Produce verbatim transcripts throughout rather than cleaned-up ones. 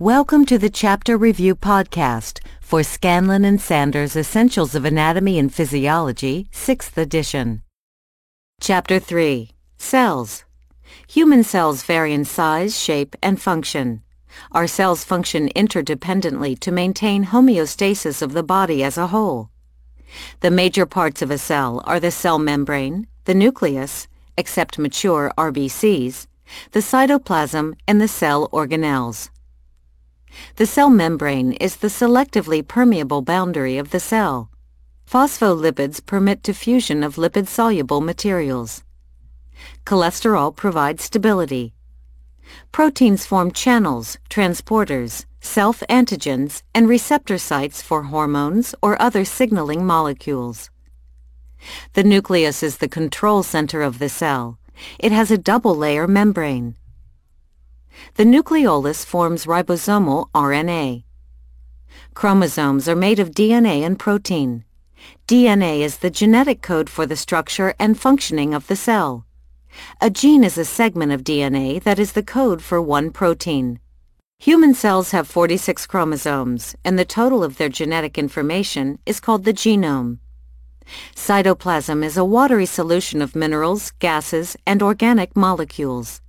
Welcome to the Chapter Review Podcast for Scanlon and Sanders Essentials of Anatomy and Physiology, sixth edition. Chapter three. Cells. Human cells vary in size, shape, and function. Our cells function interdependently to maintain homeostasis of the body as a whole. The major parts of a cell are the cell membrane, the nucleus, except mature R B Cs, the cytoplasm, and the cell organelles. The cell membrane is the selectively permeable boundary of the cell. Phospholipids permit diffusion of lipid-soluble materials. Cholesterol provides stability. Proteins form channels, transporters, self-antigens, and receptor sites for hormones or other signaling molecules. The nucleus is the control center of the cell. It has a double-layer membrane. The nucleolus forms ribosomal R N A. Chromosomes are made of D N A and protein. D N A is the genetic code for the structure and functioning of the cell. A gene is a segment of D N A that is the code for one protein. Human cells have forty-six chromosomes, and the total of their genetic information is called the genome. Cytoplasm is a watery solution of minerals, gases, and organic molecules.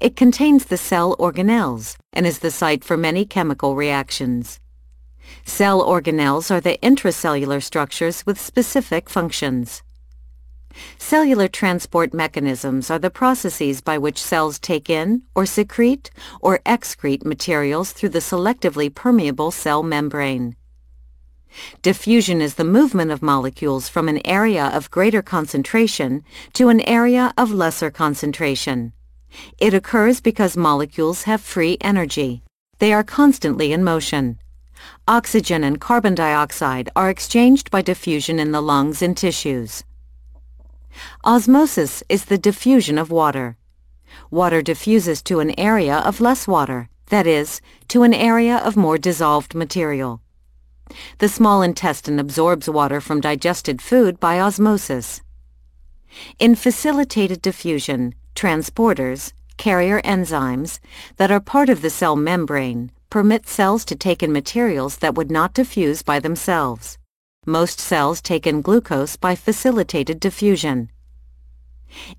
It contains the cell organelles and is the site for many chemical reactions. Cell organelles are the intracellular structures with specific functions. Cellular transport mechanisms are the processes by which cells take in or secrete or excrete materials through the selectively permeable cell membrane. Diffusion is the movement of molecules from an area of greater concentration to an area of lesser concentration. It occurs because molecules have free energy. They are constantly in motion. Oxygen and carbon dioxide are exchanged by diffusion in the lungs and tissues. Osmosis is the diffusion of water. Water diffuses to an area of less water, that is, to an area of more dissolved material. The small intestine absorbs water from digested food by osmosis. In facilitated diffusion, transporters, carrier enzymes, that are part of the cell membrane permit cells to take in materials that would not diffuse by themselves. Most cells take in glucose by facilitated diffusion.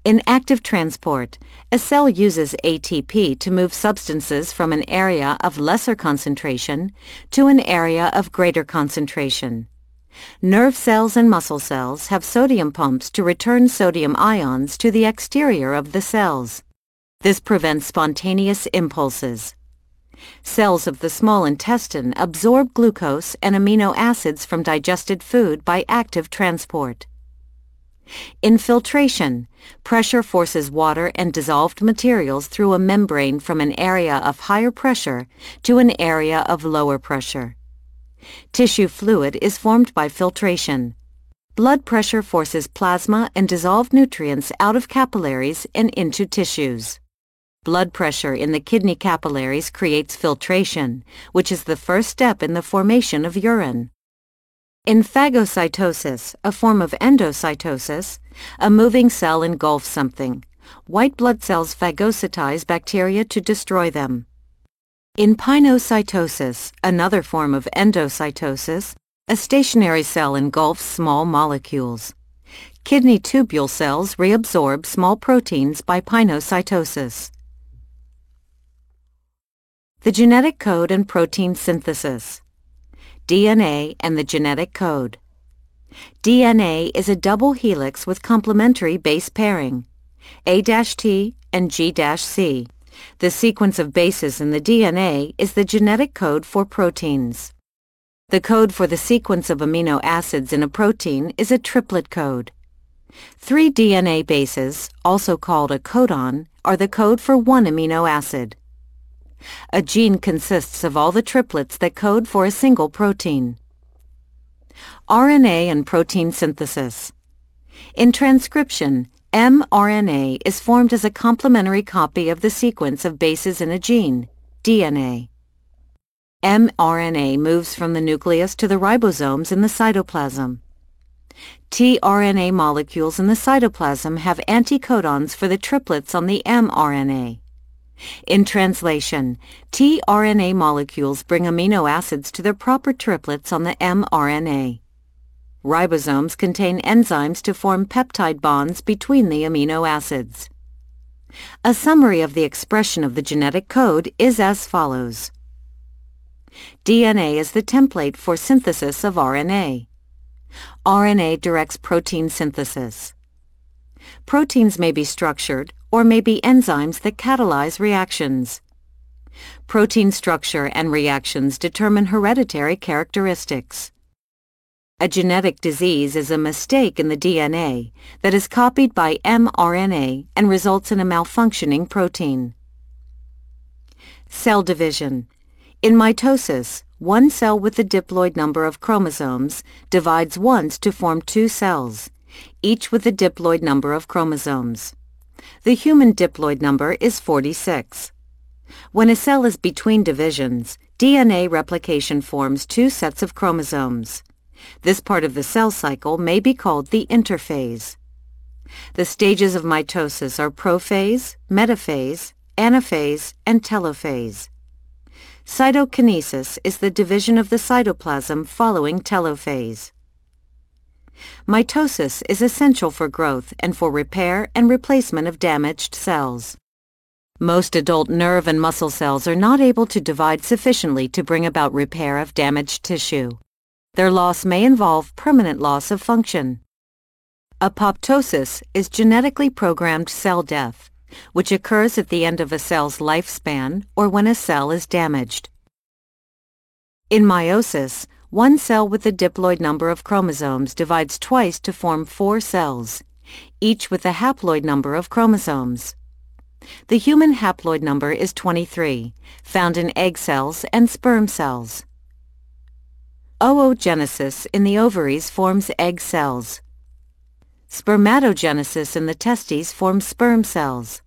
In active transport, a cell uses A T P to move substances from an area of lesser concentration to an area of greater concentration. Nerve cells and muscle cells have sodium pumps to return sodium ions to the exterior of the cells. This prevents spontaneous impulses. Cells of the small intestine absorb glucose and amino acids from digested food by active transport. In filtration, pressure forces water and dissolved materials through a membrane from an area of higher pressure to an area of lower pressure. Tissue fluid is formed by filtration. Blood pressure forces plasma and dissolved nutrients out of capillaries and into tissues. Blood pressure in the kidney capillaries creates filtration, which is the first step in the formation of urine. In phagocytosis, a form of endocytosis, a moving cell engulfs something. White blood cells phagocytize bacteria to destroy them. In pinocytosis, another form of endocytosis, a stationary cell engulfs small molecules. Kidney tubule cells reabsorb small proteins by pinocytosis. The genetic code and protein synthesis. D N A and the genetic code. D N A is a double helix with complementary base pairing, A T and G C. The sequence of bases in the D N A is the genetic code for proteins. The code for the sequence of amino acids in a protein is a triplet code. Three D N A bases, also called a codon, are the code for one amino acid. A gene consists of all the triplets that code for a single protein. R N A and protein synthesis. In transcription, m R N A is formed as a complementary copy of the sequence of bases in a gene, D N A. m R N A moves from the nucleus to the ribosomes in the cytoplasm. t R N A molecules in the cytoplasm have anticodons for the triplets on the m R N A. In translation, tRNA molecules bring amino acids to their proper triplets on the mRNA. Ribosomes contain enzymes to form peptide bonds between the amino acids. A summary of the expression of the genetic code is as follows. D N A is the template for synthesis of R N A. R N A directs protein synthesis. Proteins may be structured or may be enzymes that catalyze reactions. Protein structure and reactions determine hereditary characteristics. A genetic disease is a mistake in the D N A that is copied by mRNA and results in a malfunctioning protein. Cell division. In mitosis, one cell with the diploid number of chromosomes divides once to form two cells, each with the diploid number of chromosomes. The human diploid number is forty-six. When a cell is between divisions, D N A replication forms two sets of chromosomes. This part of the cell cycle may be called the interphase. The stages of mitosis are prophase, metaphase, anaphase, and telophase. Cytokinesis is the division of the cytoplasm following telophase. Mitosis is essential for growth and for repair and replacement of damaged cells. Most adult nerve and muscle cells are not able to divide sufficiently to bring about repair of damaged tissue. Their loss may involve permanent loss of function. Apoptosis is genetically programmed cell death, which occurs at the end of a cell's lifespan or when a cell is damaged. In meiosis, one cell with the diploid number of chromosomes divides twice to form four cells, each with a haploid number of chromosomes. The human haploid number is twenty-three, found in egg cells and sperm cells. Oogenesis in the ovaries forms egg cells. Spermatogenesis in the testes forms sperm cells.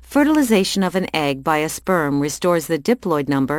Fertilization of an egg by a sperm restores the diploid number